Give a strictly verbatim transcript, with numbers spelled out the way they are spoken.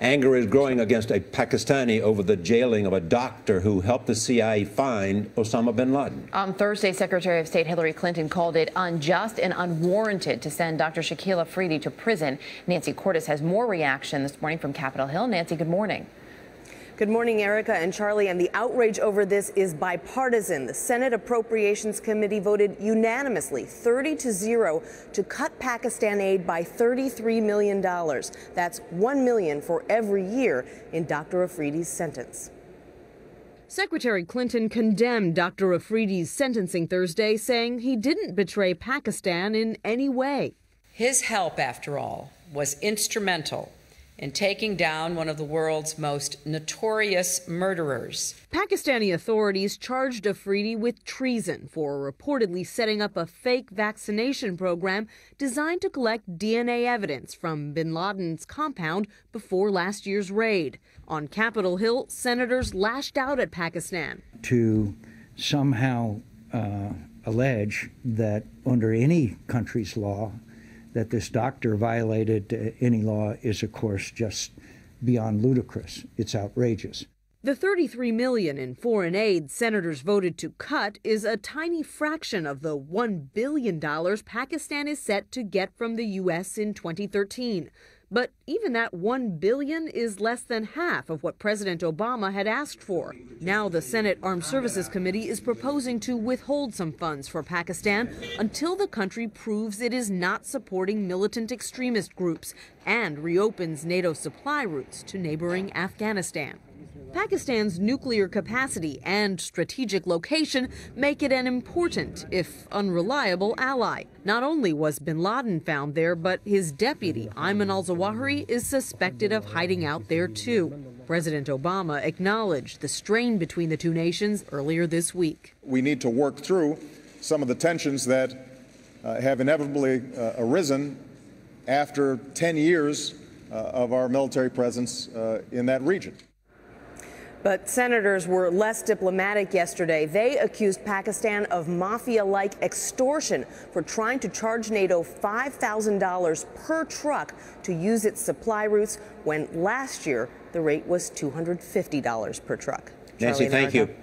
Anger is growing against a Pakistani over the jailing of a doctor who helped the C I A find Osama bin Laden. On Thursday, Secretary of State Hillary Clinton called it unjust and unwarranted to send Doctor Shaquille Afridi to prison. Nancy Cordes has more reaction this morning from Capitol Hill. Nancy, good morning. Good morning, Erica and Charlie. And the outrage over this is bipartisan. The Senate Appropriations Committee voted unanimously, thirty to zero, to cut Pakistan aid by thirty-three million dollars. That's one million dollars for every year in Doctor Afridi's sentence. Secretary Clinton condemned Doctor Afridi's sentencing Thursday, saying he didn't betray Pakistan in any way. His help, after all, was instrumental in taking down one of the world's most notorious murderers. Pakistani authorities charged Afridi with treason for reportedly setting up a fake vaccination program designed to collect D N A evidence from bin Laden's compound before last year's raid. On Capitol Hill, senators lashed out at Pakistan. To somehow uh, allege that under any country's law, that this doctor violated any law is, of course, just beyond ludicrous. It's outrageous. The thirty-three million dollars in foreign aid senators voted to cut is a tiny fraction of the one billion dollars Pakistan is set to get from the U S in twenty thirteen. But even that one billion dollars is less than half of what President Obama had asked for. Now the Senate Armed Services Committee is proposing to withhold some funds for Pakistan until the country proves it is not supporting militant extremist groups and reopens NATO supply routes to neighboring Afghanistan. Pakistan's nuclear capacity and strategic location make it an important, if unreliable, ally. Not only was bin Laden found there, but his deputy, Ayman al-Zawahiri, is suspected of hiding out there too. President Obama acknowledged the strain between the two nations earlier this week. We need to work through some of the tensions that uh, have inevitably uh, arisen after ten years uh, of our military presence uh, in that region. But senators were less diplomatic yesterday. They accused Pakistan of mafia-like extortion for trying to charge NATO five thousand dollars per truck to use its supply routes when last year the rate was two hundred fifty dollars per truck. Nancy, thank you.